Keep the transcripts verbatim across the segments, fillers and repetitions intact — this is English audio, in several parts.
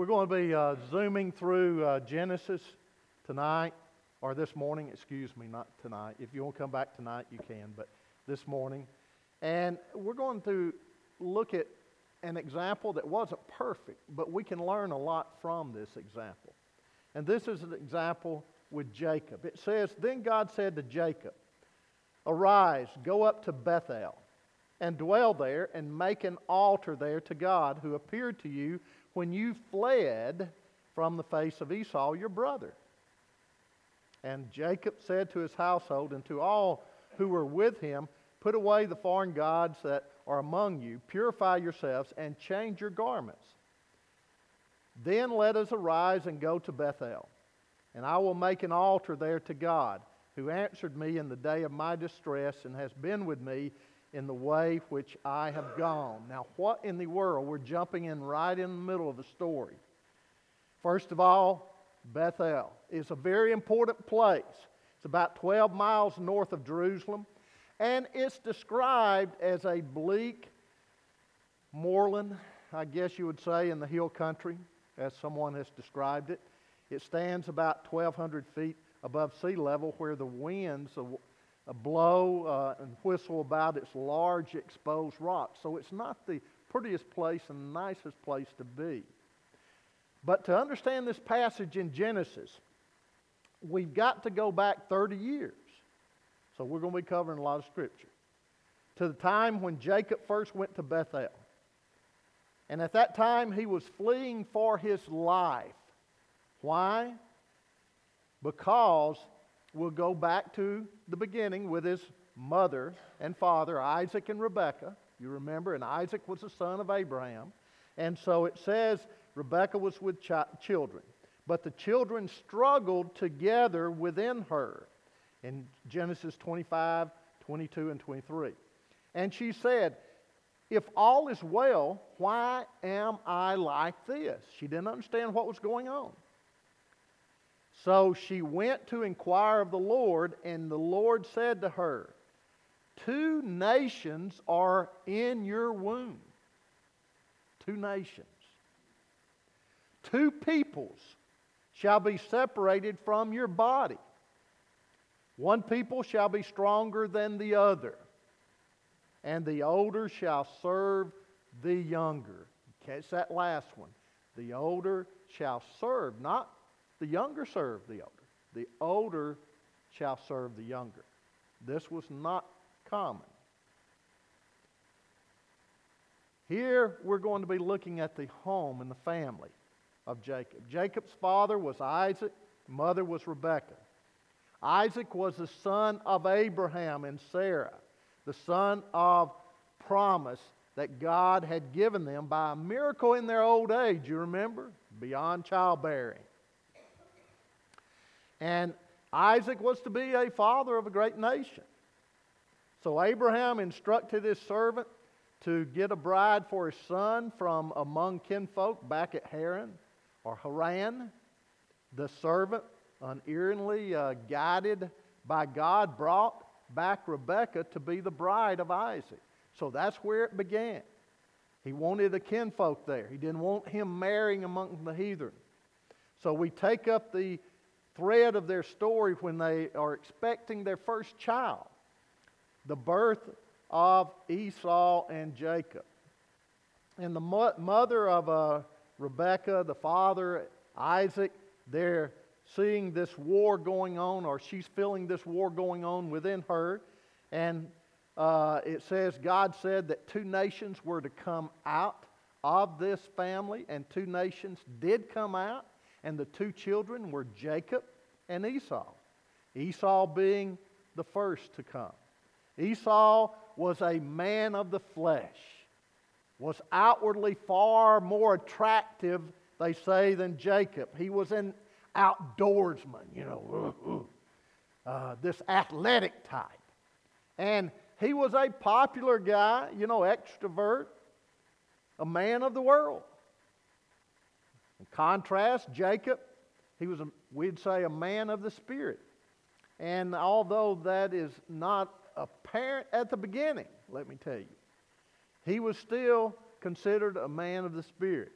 We're going to be uh, zooming through uh, Genesis tonight, or this morning, excuse me, not tonight. If you want to come back tonight, you can, but this morning. And we're going to look at an example that wasn't perfect, but we can learn a lot from this example. And this is an example with Jacob. It says, "Then God said to Jacob, Arise, go up to Bethel, and dwell there, and make an altar there to God, who appeared to you when you fled from the face of Esau, your brother. And Jacob said to his household and to all who were with him, Put away the foreign gods that are among you, purify yourselves, and change your garments. Then let us arise and go to Bethel, and I will make an altar there to God, who answered me in the day of my distress and has been with me in the way which I have gone." Now, what in the world? We're jumping in right in the middle of the story. First of all, Bethel is a very important place. It's about twelve miles north of Jerusalem, and it's described as a bleak moorland, I guess you would say, in the hill country, as someone has described it. It stands about twelve hundred feet above sea level, where the winds blow uh, and whistle about its large exposed rocks. So it's not the prettiest place and nicest place to be. But to understand this passage in Genesis, we've got to go back thirty years. So we're going to be covering a lot of Scripture. To the time when Jacob first went to Bethel. And at that time, he was fleeing for his life. Why? Because we'll go back to the beginning with his mother and father, Isaac and Rebekah. You remember, and Isaac was the son of Abraham. And so it says Rebekah was with chi- children. But the children struggled together within her in Genesis twenty-five, twenty-two, and twenty-three. And she said, If all is well, why am I like this? She didn't understand what was going on. So she went to inquire of the Lord, and the Lord said to her, Two nations are in your womb. Two nations. Two peoples shall be separated from your body. One people shall be stronger than the other, and the older shall serve the younger. Catch that last one. The older shall serve, not the younger serve the older. The older shall serve the younger. This was not common. Here we're going to be looking at the home and the family of Jacob. Jacob's father was Isaac, mother was Rebekah. Isaac was the son of Abraham and Sarah, the son of promise that God had given them by a miracle in their old age, you remember? Beyond childbearing. And Isaac was to be a father of a great nation. So Abraham instructed his servant to get a bride for his son from among kinfolk back at Haran, or Haran. The servant, unerringly uh, guided by God, brought back Rebekah to be the bride of Isaac. So that's where it began. He wanted a kinfolk there. He didn't want him marrying among the heathen. So we take up the thread of their story when they are expecting their first child, the birth of Esau and Jacob. And the mo- mother of uh, Rebekah, the father, Isaac, they're seeing this war going on, or she's feeling this war going on within her. And uh, it says, God said that two nations were to come out of this family, and two nations did come out. And the two children were Jacob and Esau, Esau being the first to come. Esau was a man of the flesh, was outwardly far more attractive, they say, than Jacob. He was an outdoorsman, you know, uh, this athletic type. And he was a popular guy, you know, extrovert, a man of the world. In contrast, Jacob, he was, a, we'd say, a man of the Spirit. And although that is not apparent at the beginning, let me tell you, he was still considered a man of the Spirit.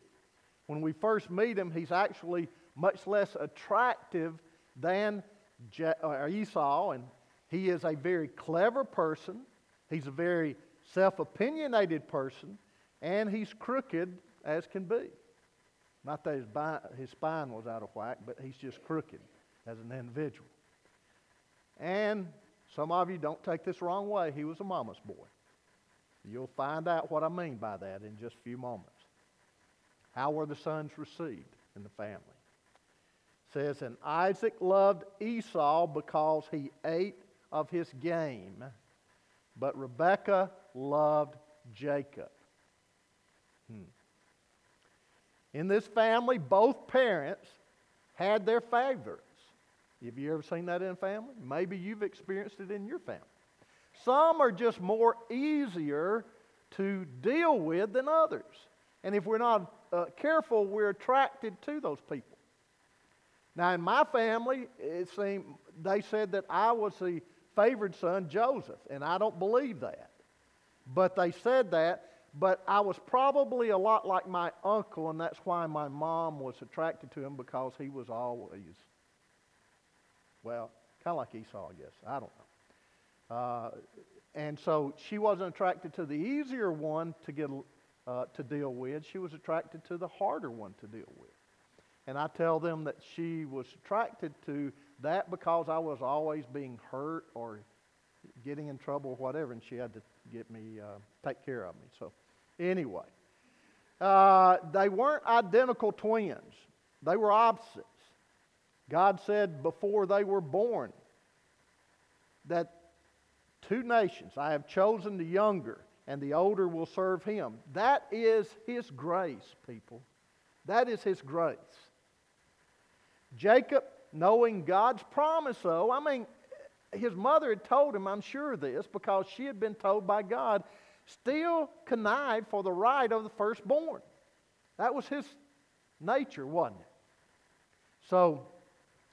When we first meet him, he's actually much less attractive than Je- uh, Esau, and he is a very clever person. He's a very self-opinionated person, and he's crooked as can be. Not that his, bi- his spine was out of whack, but he's just crooked as an individual. And some of you, don't take this wrong way, he was a mama's boy. You'll find out what I mean by that in just a few moments. How were the sons received in the family? It says, and Isaac loved Esau because he ate of his game, but Rebekah loved Jacob. Hmm. In this family, both parents had their favorites. Have you ever seen that in a family? Maybe you've experienced it in your family. Some are just more easier to deal with than others. And if we're not uh, careful, we're attracted to those people. Now, in my family, it seemed they said that I was the favored son, Joseph, and I don't believe that. But they said that, but I was probably a lot like my uncle, and that's why my mom was attracted to him, because he was always, well, kind of like Esau, I guess. I don't know. Uh, and so she wasn't attracted to the easier one to get uh, to deal with. She was attracted to the harder one to deal with. And I tell them that she was attracted to that because I was always being hurt or getting in trouble or whatever, and she had to get me, uh, take care of me. So anyway, uh, they weren't identical twins. They were opposites. God said before they were born that two nations, I have chosen the younger, and the older will serve him. That is his grace, people. That is his grace. Jacob, knowing God's promise, though, I mean, his mother had told him, I'm sure of this, because she had been told by God, still connived for the right of the firstborn. That was his nature, wasn't it? So,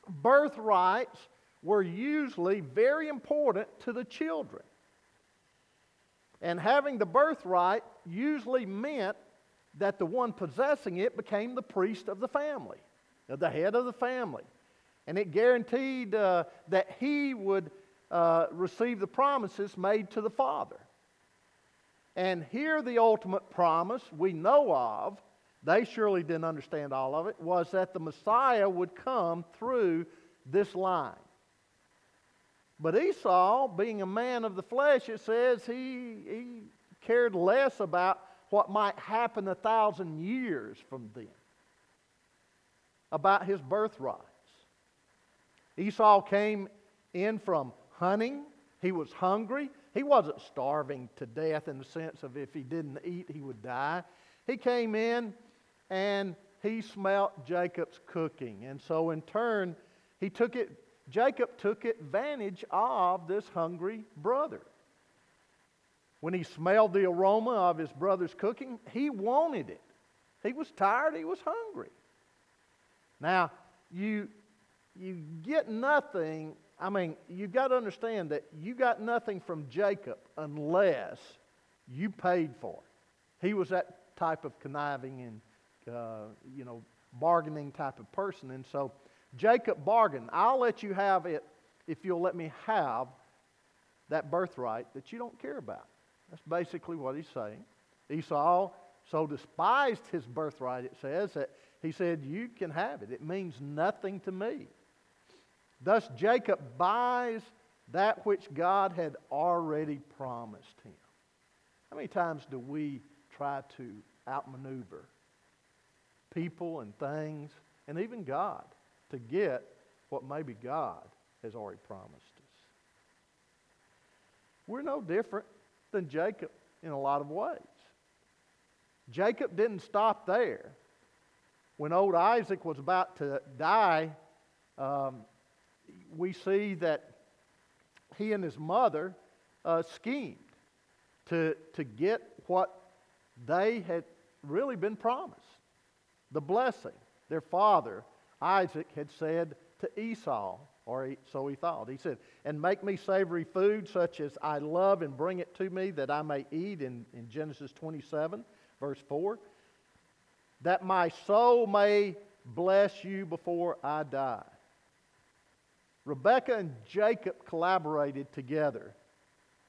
birthrights were usually very important to the children. And having the birthright usually meant that the one possessing it became the priest of the family, the head of the family. And it guaranteed uh, that he would uh, receive the promises made to the father. And here the ultimate promise we know of, they surely didn't understand all of it, was that the Messiah would come through this line. But Esau, being a man of the flesh, it says he, he cared less about what might happen a thousand years from then, about his birthrights. Esau came in from hunting. He was hungry. He wasn't starving to death in the sense of if he didn't eat, he would die. He came in and he smelt Jacob's cooking. And so in turn, he took it Jacob took advantage of this hungry brother. When he smelled the aroma of his brother's cooking, he wanted it. He was tired, he was hungry. Now, you, you get nothing, I mean, you've got to understand that you got nothing from Jacob unless you paid for it. He was that type of conniving and, uh, you know, bargaining type of person, and so Jacob bargained, I'll let you have it if you'll let me have that birthright that you don't care about. That's basically what he's saying. Esau so despised his birthright, it says, that he said, you can have it. It means nothing to me. Thus Jacob buys that which God had already promised him. How many times do we try to outmaneuver people and things and even God to get what maybe God has already promised us? We're no different than Jacob in a lot of ways. Jacob didn't stop there. When old Isaac was about to die, um, we see that he and his mother uh, schemed to, to get what they had really been promised, the blessing. Their father Isaac had said to Esau, or he, so he thought, he said, and make me savory food such as I love and bring it to me that I may eat, in, in Genesis twenty-seven, verse four. that my soul may bless you before I die. Rebekah and Jacob collaborated together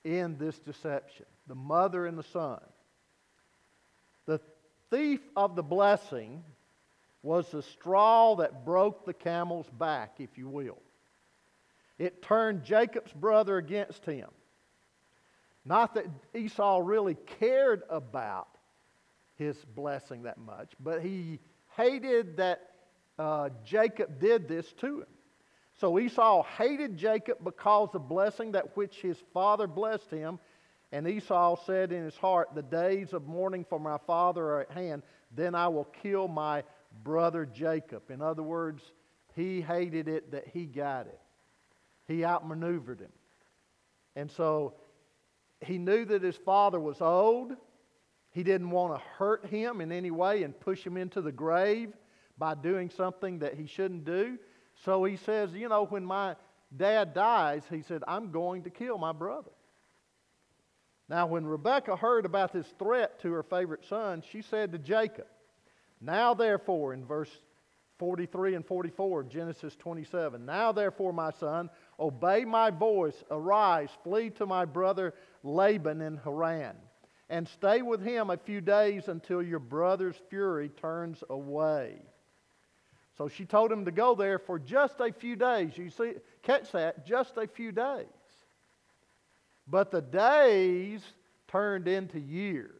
in this deception, the mother and the son. The thief of the blessing was the straw that broke the camel's back, if you will. It turned Jacob's brother against him. Not that Esau really cared about his blessing that much, but he hated that uh, Jacob did this to him. So Esau hated Jacob because of blessing that which his father blessed him. And Esau said in his heart, the days of mourning for my father are at hand, then I will kill my brother Jacob. In other words, he hated it that he got it. He outmaneuvered him. And so he knew that his father was old. He didn't want to hurt him in any way and push him into the grave by doing something that he shouldn't do. So he says, you know, when my dad dies, he said, I'm going to kill my brother. Now, when Rebekah heard about this threat to her favorite son, she said to Jacob, now therefore, in verse forty-three and forty-four of Genesis twenty-seven, now therefore, my son, obey my voice, arise, flee to my brother Laban in Haran, and stay with him a few days until your brother's fury turns away. So she told him to go there for just a few days. You see, catch that, just a few days. But the days turned into years,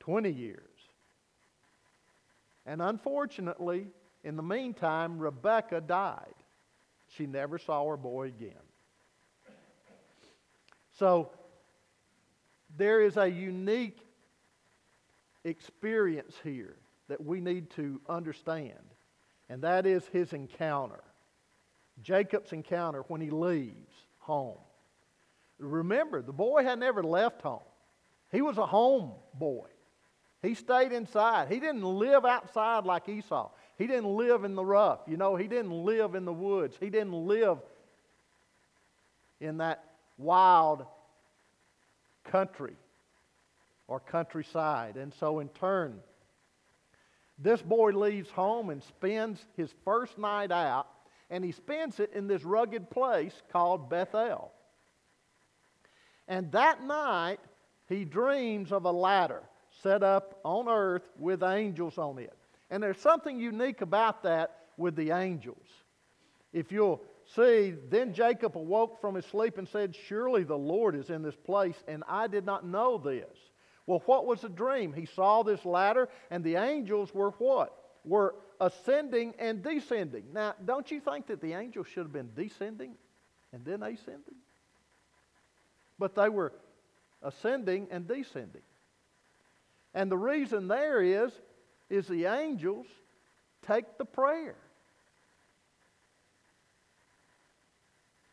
twenty years. And unfortunately, in the meantime, Rebekah died. She never saw her boy again. So there is a unique experience here that we need to understand. And that is his encounter, Jacob's encounter when he leaves home. Remember, the boy had never left home. He was a home boy. He stayed inside. He didn't live outside like Esau. He didn't live in the rough. You know, he didn't live in the woods. He didn't live in that wild country or countryside. And so in turn, this boy leaves home and spends his first night out, and he spends it in this rugged place called Bethel. And that night, he dreams of a ladder set up on earth with angels on it. And there's something unique about that with the angels. If you'll see, then Jacob awoke from his sleep and said, surely the Lord is in this place, and I did not know this. Well, what was the dream? He saw this ladder, and the angels were what? Were ascending and descending. Now, don't you think that the angels should have been descending and then ascending? But they were ascending and descending. And the reason there is, is the angels take the prayer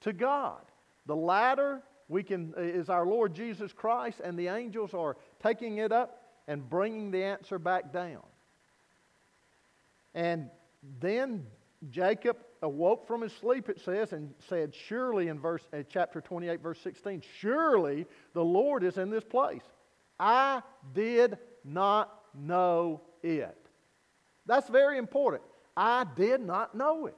to God. The ladder we can is our Lord Jesus Christ, and the angels are taking it up and bringing the answer back down. And then Jacob awoke from his sleep, it says, and said, surely, in verse uh, chapter twenty-eight, verse sixteen, surely the Lord is in this place. I did not know it. That's very important. I did not know it.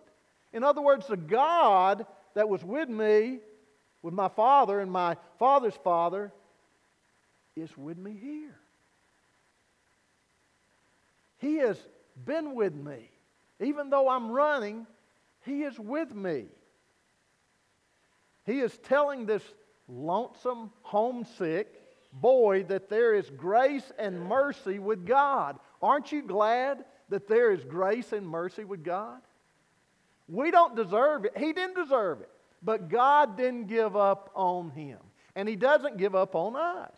In other words, the God that was with me, with my father and my father's father, is with me here. He has been with me. Even though I'm running, he is with me. He is telling this lonesome, homesick boy that there is grace and mercy with God. Aren't you glad that there is grace and mercy with God? We don't deserve it. He didn't deserve it. But God didn't give up on him, and he doesn't give up on us.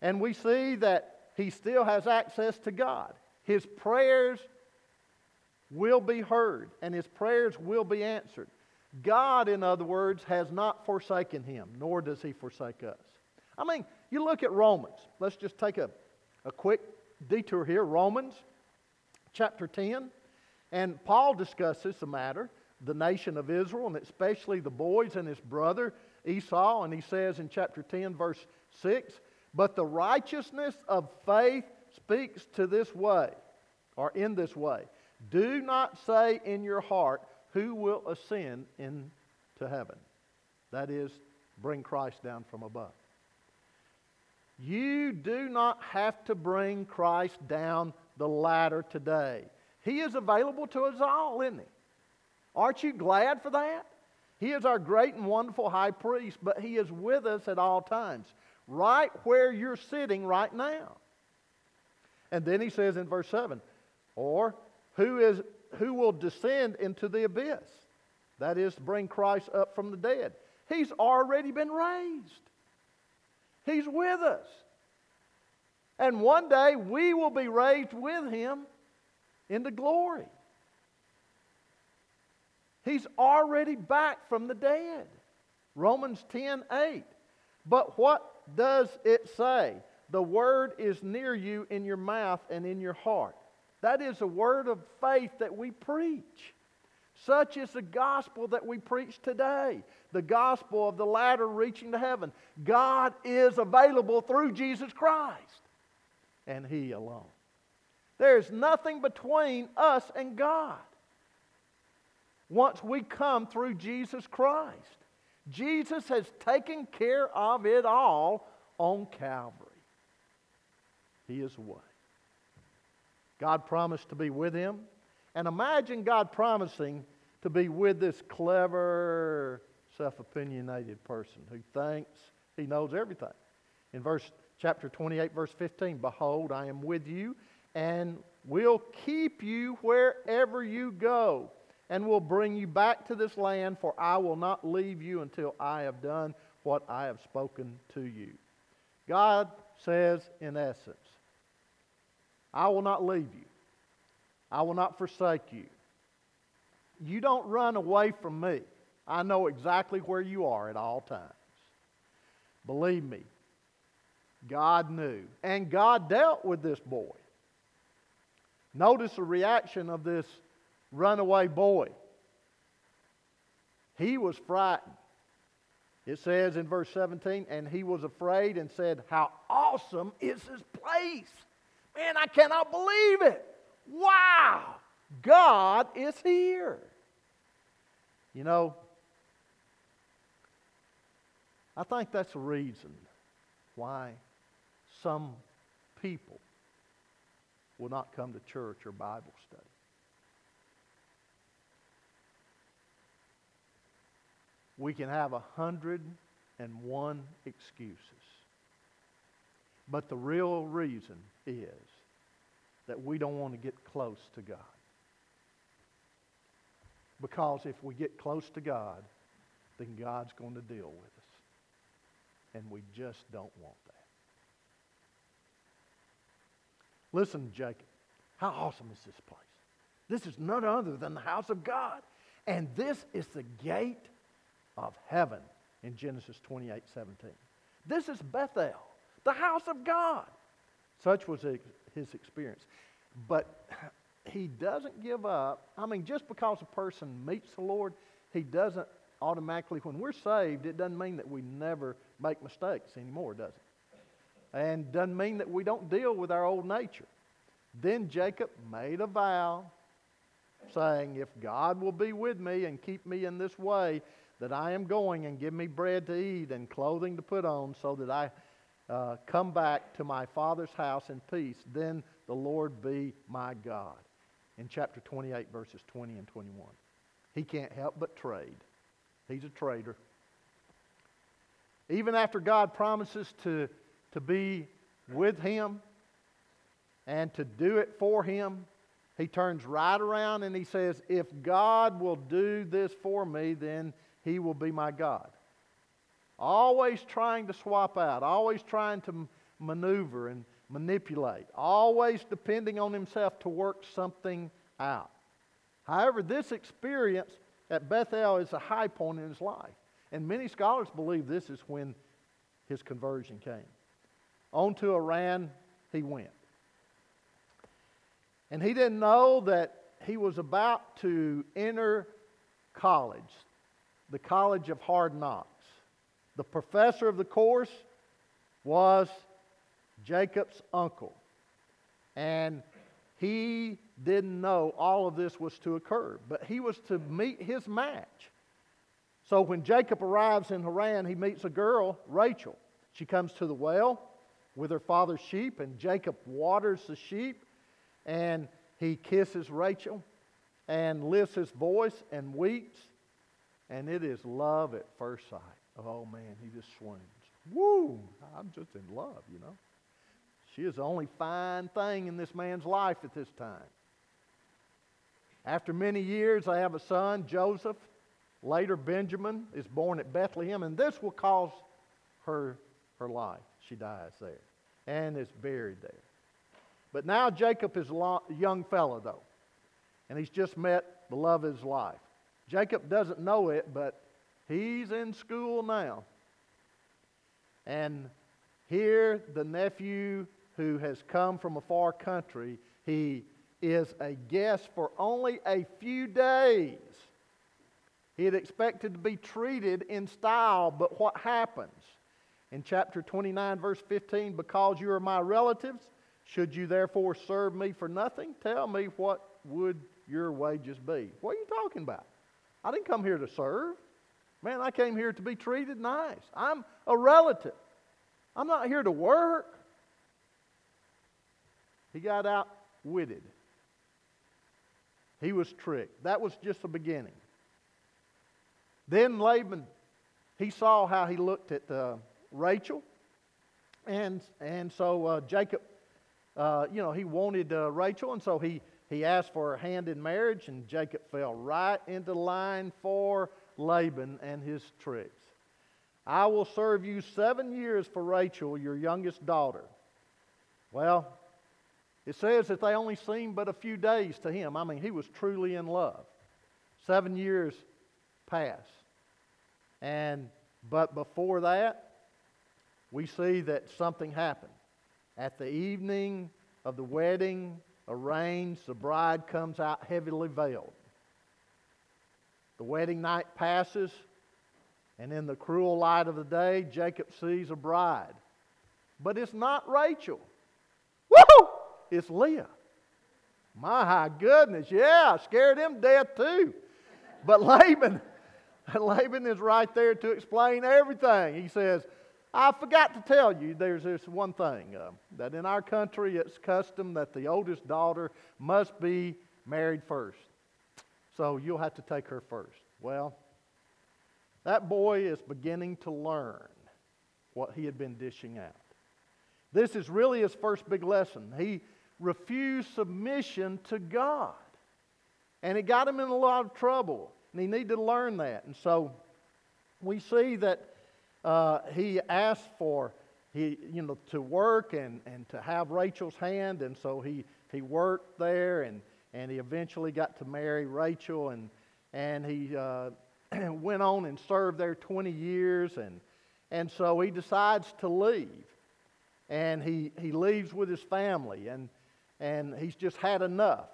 And we see that he still has access to God. His prayers will be heard, and his prayers will be answered. God, in other words, has not forsaken him, nor does he forsake us. I mean, you look at Romans. Let's just take a, a quick detour here. Romans chapter ten, and Paul discusses the matter, the nation of Israel, and especially the boys and his brother Esau. And he says in chapter ten, verse six, but the righteousness of faith speaks to this way, or in this way. Do not say in your heart, who will ascend into heaven? That is, bring Christ down from above. You do not have to bring Christ down the ladder today. He is available to us all, isn't he? Aren't you glad for that? He is our great and wonderful high priest, but he is with us at all times, right where you're sitting right now. And then he says in verse seven, or who is who will descend into the abyss? That is, bring Christ up from the dead. He's already been raised. He's with us. And one day we will be raised with him into glory. He's already back from the dead. Romans ten eight. But what does it say? The word is near you in your mouth and in your heart. That is a word of faith that we preach. Such is the gospel that we preach today. The gospel of the ladder reaching to heaven. God is available through Jesus Christ. And he alone. There is nothing between us and God. Once we come through Jesus Christ. Jesus has taken care of it all on Calvary. He is the way. God promised to be with him. And imagine God promising to be with this clever, self-opinionated person who thinks he knows everything. In verse chapter twenty-eight, verse fifteen, behold, I am with you and will keep you wherever you go, and will bring you back to this land, for I will not leave you until I have done what I have spoken to you. God says, in essence, I will not leave you. I will not forsake you. You don't run away from me. I know exactly where you are at all times. Believe me, God knew. And God dealt with this boy. Notice the reaction of this runaway boy. He was frightened. It says in verse seventeen, and he was afraid and said, how awesome is this place! Man, I cannot believe it. Wow! God is here. You know, I think that's the reason why some people will not come to church or Bible study. We can have a hundred and one excuses. But the real reason is that we don't want to get close to God. Because if we get close to God, then God's going to deal with us. And we just don't want that. Listen, Jacob, how awesome is this place? This is none other than the house of God. And this is the gate of heaven in Genesis twenty-eight seventeen. This is Bethel, the house of God. Such was his experience. But he doesn't give up. I mean, just because a person meets the Lord, he doesn't automatically, when we're saved, it doesn't mean that we never make mistakes anymore, does it? And doesn't mean that we don't deal with our old nature. Then Jacob made a vow saying, if God will be with me and keep me in this way, that I am going and give me bread to eat and clothing to put on so that I Uh, come back to my father's house in peace, then the Lord be my God. In chapter twenty-eight, verses twenty and twenty-one. He can't help but trade. He's a trader. Even after God promises to, to be with him and to do it for him, he turns right around and he says, if God will do this for me, then he will be my God. Always trying to swap out, always trying to maneuver and manipulate, always depending on himself to work something out. However, this experience at Bethel is a high point in his life, and many scholars believe this is when his conversion came. On to Haran he went. And he didn't know that he was about to enter college, the college of hard knocks. The professor of the course was Jacob's uncle. And he didn't know all of this was to occur, but he was to meet his match. So when Jacob arrives in Haran, he meets a girl, Rachel. She comes to the well with her father's sheep, and Jacob waters the sheep, and he kisses Rachel and lifts his voice and weeps, and it is love at first sight. Oh, man, he just swoons. Woo, I'm just in love, you know. She is the only fine thing in this man's life at this time. After many years, they have a son, Joseph. Later, Benjamin is born at Bethlehem, and this will cause her, her life. She dies there and is buried there. But now Jacob is a young fellow, though, and he's just met the love of his life. Jacob doesn't know it, but he's in school now. And here the nephew who has come from a far country, he is a guest for only a few days. He had expected to be treated in style, but what happens? In chapter twenty-nine, verse fifteen, because you are my relatives, should you therefore serve me for nothing? Tell me, what would your wages be? What are you talking about? I didn't come here to serve. Man, I came here to be treated nice. I'm a relative. I'm not here to work. He got outwitted. He was tricked. That was just the beginning. Then Laban, he saw how he looked at uh, Rachel. And, and so uh, Jacob, uh, you know, he wanted uh, Rachel. And so he, he asked for her hand in marriage. And Jacob fell right into line for Laban and his tricks. I will serve you seven years for Rachel, your youngest daughter. Well, it says that they only seemed but a few days to him. I mean, he was truly in love. Seven years pass. And but before that, we see that something happened. At the evening of the wedding arranged, the bride comes out heavily veiled. The wedding night passes, and in the cruel light of the day, Jacob sees a bride. But it's not Rachel. Woo! It's Leah. My goodness, yeah, scared him dead too. But Laban, Laban is right there to explain everything. He says, I forgot to tell you, there's this one thing, uh, that in our country it's custom that the oldest daughter must be married first. So you'll have to take her first. Well, that boy is beginning to learn what he had been dishing out. This is really his first big lesson. He refused submission to God. And it got him in a lot of trouble. And he needed to learn that. And so we see that uh, he asked for, he you know, to work and, and to have Rachel's hand. And so he, he worked there, and, and he eventually got to marry Rachel. And, and he uh, went on and served there twenty years. And, and so he decides to leave. And he, he leaves with his family. And, and he's just had enough.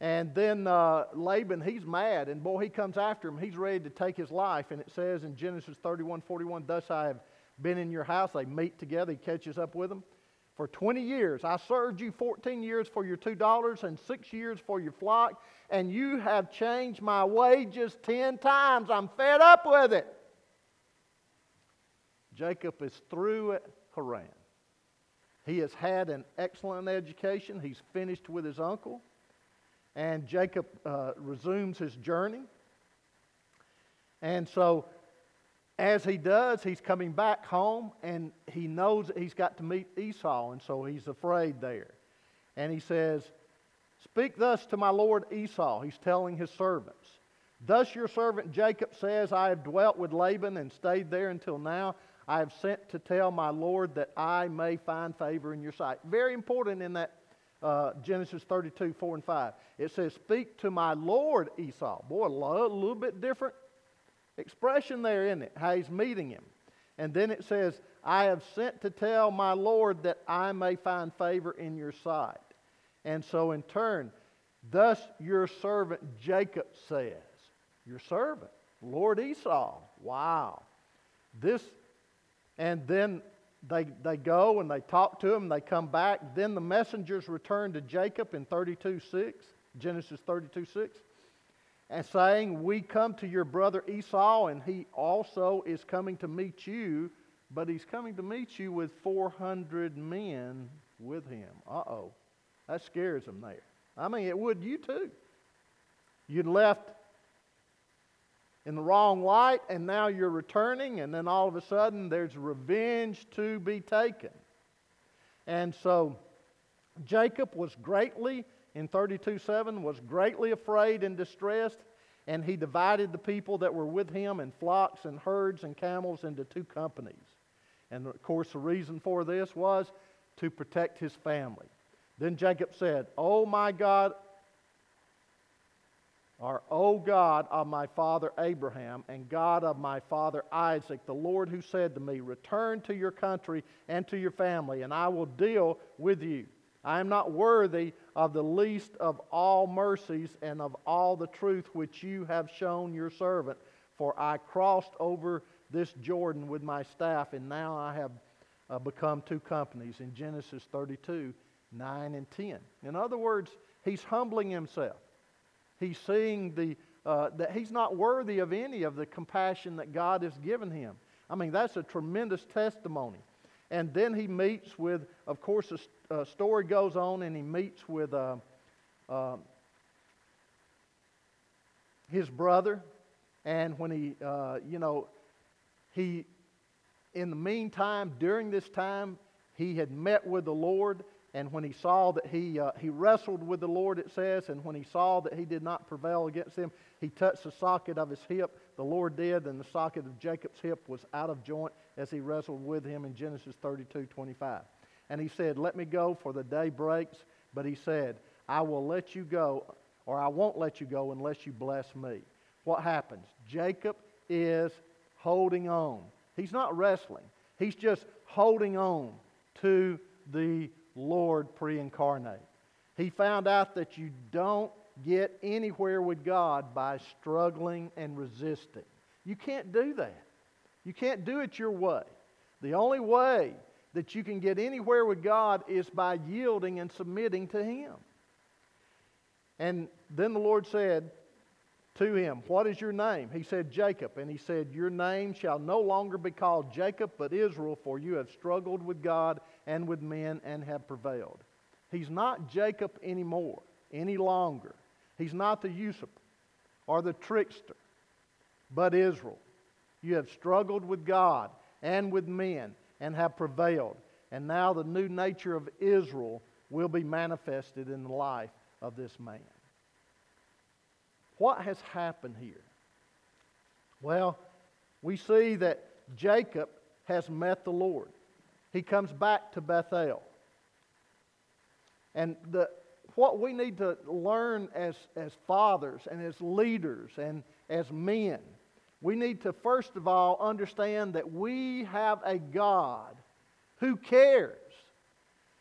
And then uh, Laban, he's mad, and boy, he comes after him. He's ready to take his life, and it says in Genesis thirty-one forty-one, thus I have been in your house. They meet together. He catches up with them. For twenty years, I served you fourteen years for your two daughters and six years for your flock, and you have changed my wages ten times. I'm fed up with it. Jacob is through at Haran. He has had an excellent education. He's finished with his uncle. And Jacob uh, resumes his journey. And so as he does, he's coming back home, and he knows that he's got to meet Esau, and so he's afraid there. And he says, speak thus to my lord Esau. He's telling his servants. Thus your servant Jacob says, I have dwelt with Laban and stayed there until now. I have sent to tell my lord that I may find favor in your sight. Very important in that Uh, Genesis thirty-two, four and five. It says, speak to my lord Esau. Boy, a little bit different expression there, isn't it? How he's meeting him. And then it says, I have sent to tell my lord that I may find favor in your sight. And so in turn, thus your servant Jacob says, your servant, Lord Esau. Wow. This, and then They, they go and they talk to him, they come back. Then the messengers return to Jacob in thirty-two six, Genesis thirty-two six, and saying, "We come to your brother Esau, and he also is coming to meet you, but he's coming to meet you with four hundred men with him." Uh-oh. That scares them there. I mean, it would you too. You'd left in the wrong light, and now you're returning, and then all of a sudden there's revenge to be taken. And so Jacob was greatly, in thirty-two seven, was greatly afraid and distressed, and he divided the people that were with him in flocks and herds and camels into two companies. And of course the reason for this was to protect his family. Then Jacob said, "Oh my God, Our O God of my father Abraham and God of my father Isaac, the Lord who said to me, 'Return to your country and to your family, and I will deal with you. I am not worthy of the least of all mercies and of all the truth which you have shown your servant, for I crossed over this Jordan with my staff, and now I have uh, become two companies,'" in Genesis thirty-two, nine and ten. In other words, he's humbling himself. He's seeing the, uh, that he's not worthy of any of the compassion that God has given him. I mean, that's a tremendous testimony. And then he meets with, of course, the st- uh, story goes on, and he meets with uh, uh, his brother. And when he, uh, you know, he, in the meantime, during this time, he had met with the Lord. And when he saw that he uh, he wrestled with the Lord, it says, and when he saw that he did not prevail against him, he touched the socket of his hip. The Lord did, and the socket of Jacob's hip was out of joint as he wrestled with him, in Genesis thirty-two twenty-five. And he said, "Let me go, for the day breaks." But he said, "I will let you go, or I won't let you go unless you bless me." What happens? Jacob is holding on. He's not wrestling. He's just holding on to the Lord pre-incarnate. He found out that you don't get anywhere with God by struggling and resisting. You can't do that. You can't do it your way. The only way that you can get anywhere with God is by yielding and submitting to Him. And then the Lord said to him, "What is your name?" He said, "Jacob." And he said, "Your name shall no longer be called Jacob, but Israel, for you have struggled with God and with men and have prevailed." He's not Jacob anymore, any longer. He's not the usurper or the trickster, but Israel. "You have struggled with God and with men and have prevailed. And now the new nature of Israel will be manifested in the life of this man." What has happened here? Well, we see that Jacob has met the Lord. He comes back to Bethel. And the, what we need to learn as, as fathers and as leaders and as men, we need to first of all understand that we have a God who cares.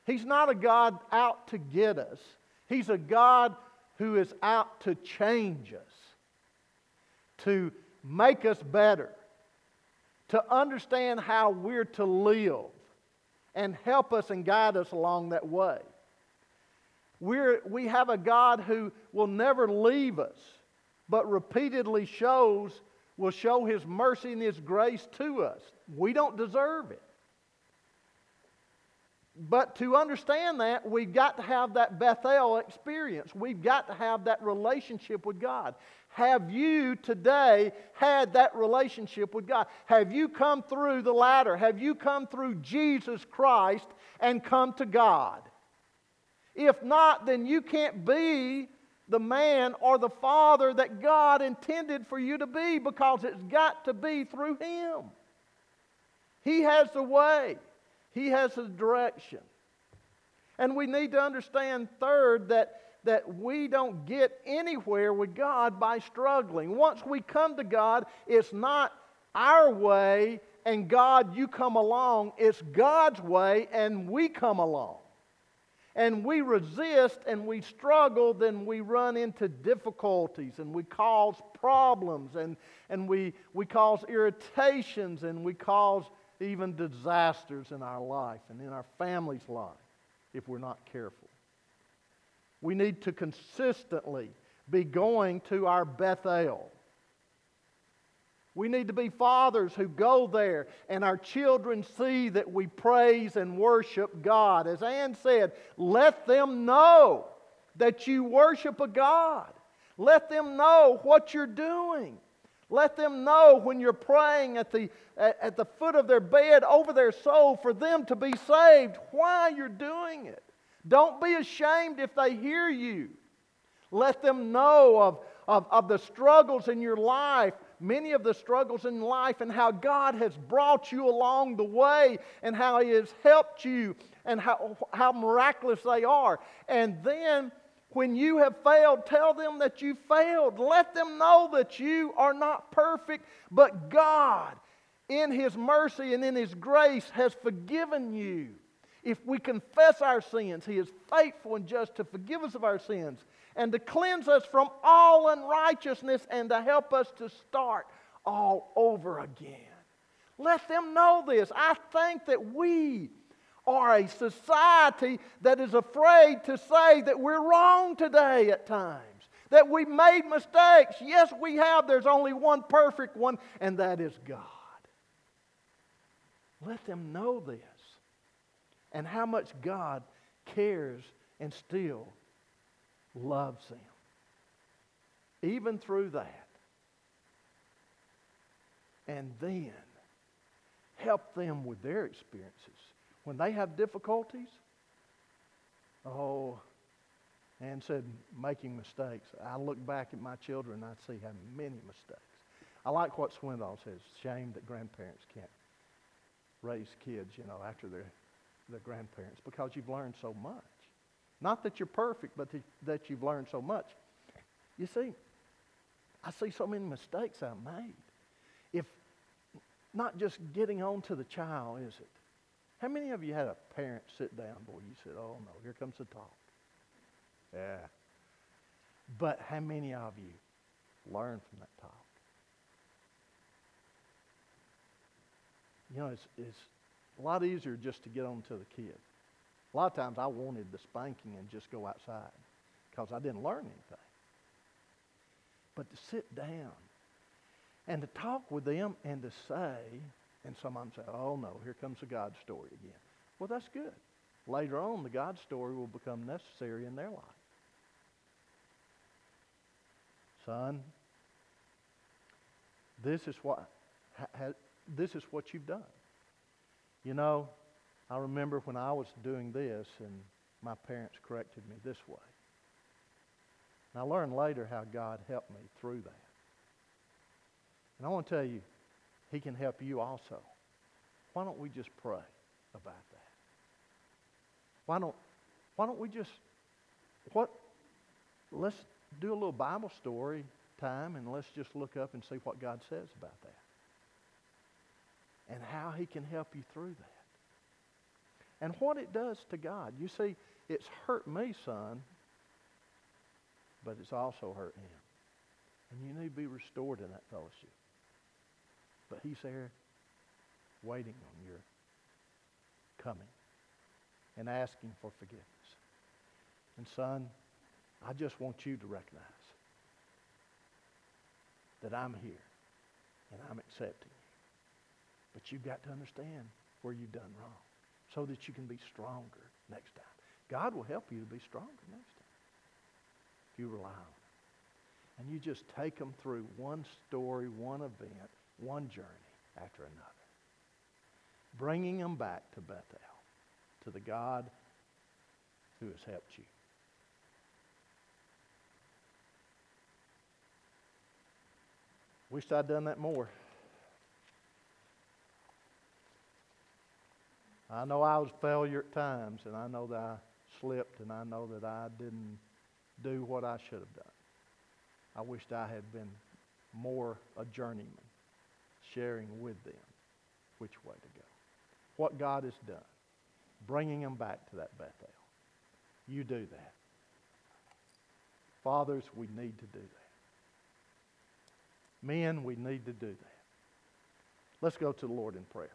He's not a God out to get us. He's a God who is out to change us, to make us better, to understand how we're to live, and help us and guide us along that way. We're, we have a God who will never leave us, but repeatedly shows, will show His mercy and His grace to us. We don't deserve it. But to understand that, we've got to have that Bethel experience. We've got to have that relationship with God. Have you today had that relationship with God? Have you come through the ladder? Have you come through Jesus Christ and come to God? If not, then you can't be the man or the father that God intended for you to be, because it's got to be through Him. He has the way. He has a direction. And we need to understand, third, that, that we don't get anywhere with God by struggling. Once we come to God, it's not our way and God, you come along. It's God's way and we come along. And we resist and we struggle, then we run into difficulties and we cause problems and, and we, we cause irritations and we cause even disasters in our life and in our family's life if we're not careful. We need to consistently be going to our Bethel. We need to be fathers who go there and our children see that we praise and worship God. As Ann said, let them know that you worship a God. Let them know what you're doing. Let them know when you're praying at the, at the foot of their bed over their soul for them to be saved why you're doing it. Don't be ashamed if they hear you. Let them know of, of, of the struggles in your life, many of the struggles in life, and how God has brought you along the way and how He has helped you and how, how miraculous they are. And then when you have failed, tell them that you failed. Let them know that you are not perfect, but God, in His mercy and in His grace, has forgiven you. If we confess our sins, He is faithful and just to forgive us of our sins and to cleanse us from all unrighteousness and to help us to start all over again. Let them know this. I think that we are a society that is afraid to say that we're wrong today at times, that we made mistakes. Yes, we have. There's only one perfect one, and that is God. Let them know this and how much God cares and still loves them, even through that. And then help them with their experiences. When they have difficulties, oh, Ann said, making mistakes. I look back at my children and I see how many mistakes. I like what Swindoll says, shame that grandparents can't raise kids, you know, after their, their grandparents, because you've learned so much. Not that you're perfect, but that you've learned so much. You see, I see so many mistakes I made. If not just getting on to the child, is it? How many of you had a parent sit down, boy, you said, oh no, here comes the talk. Yeah. But how many of you learned from that talk? You know, it's, it's a lot easier just to get on to the kid. A lot of times I wanted the spanking and just go outside because I didn't learn anything. But to sit down and to talk with them and to say, and some of them say, oh no, here comes the God story again. Well, that's good. Later on, the God story will become necessary in their life. Son, this is what ha, ha, this is what you've done. You know, I remember when I was doing this and my parents corrected me this way. And I learned later how God helped me through that. And I want to tell you, He can help you also. Why don't we just pray about that? Why don't, why don't we just, what, let's do a little Bible story time and let's just look up and see what God says about that and how He can help you through that and what it does to God. You see, it's hurt me, son, but it's also hurt Him. And you need to be restored in that fellowship. But He's there waiting on your coming and asking for forgiveness. And son, I just want you to recognize that I'm here and I'm accepting you. But you've got to understand where you've done wrong so that you can be stronger next time. God will help you to be stronger next time if you rely on Him. And you just take them through one story, one event, one journey after another, bringing them back to Bethel, to the God who has helped you. Wished I'd done that more. I know I was a failure at times, and I know that I slipped, and I know that I didn't do what I should have done. I wished I had been more a journeyman, sharing with them which way to go, what God has done, bringing them back to that Bethel. You do that. Fathers, we need to do that. Men, we need to do that. Let's go to the Lord in prayer.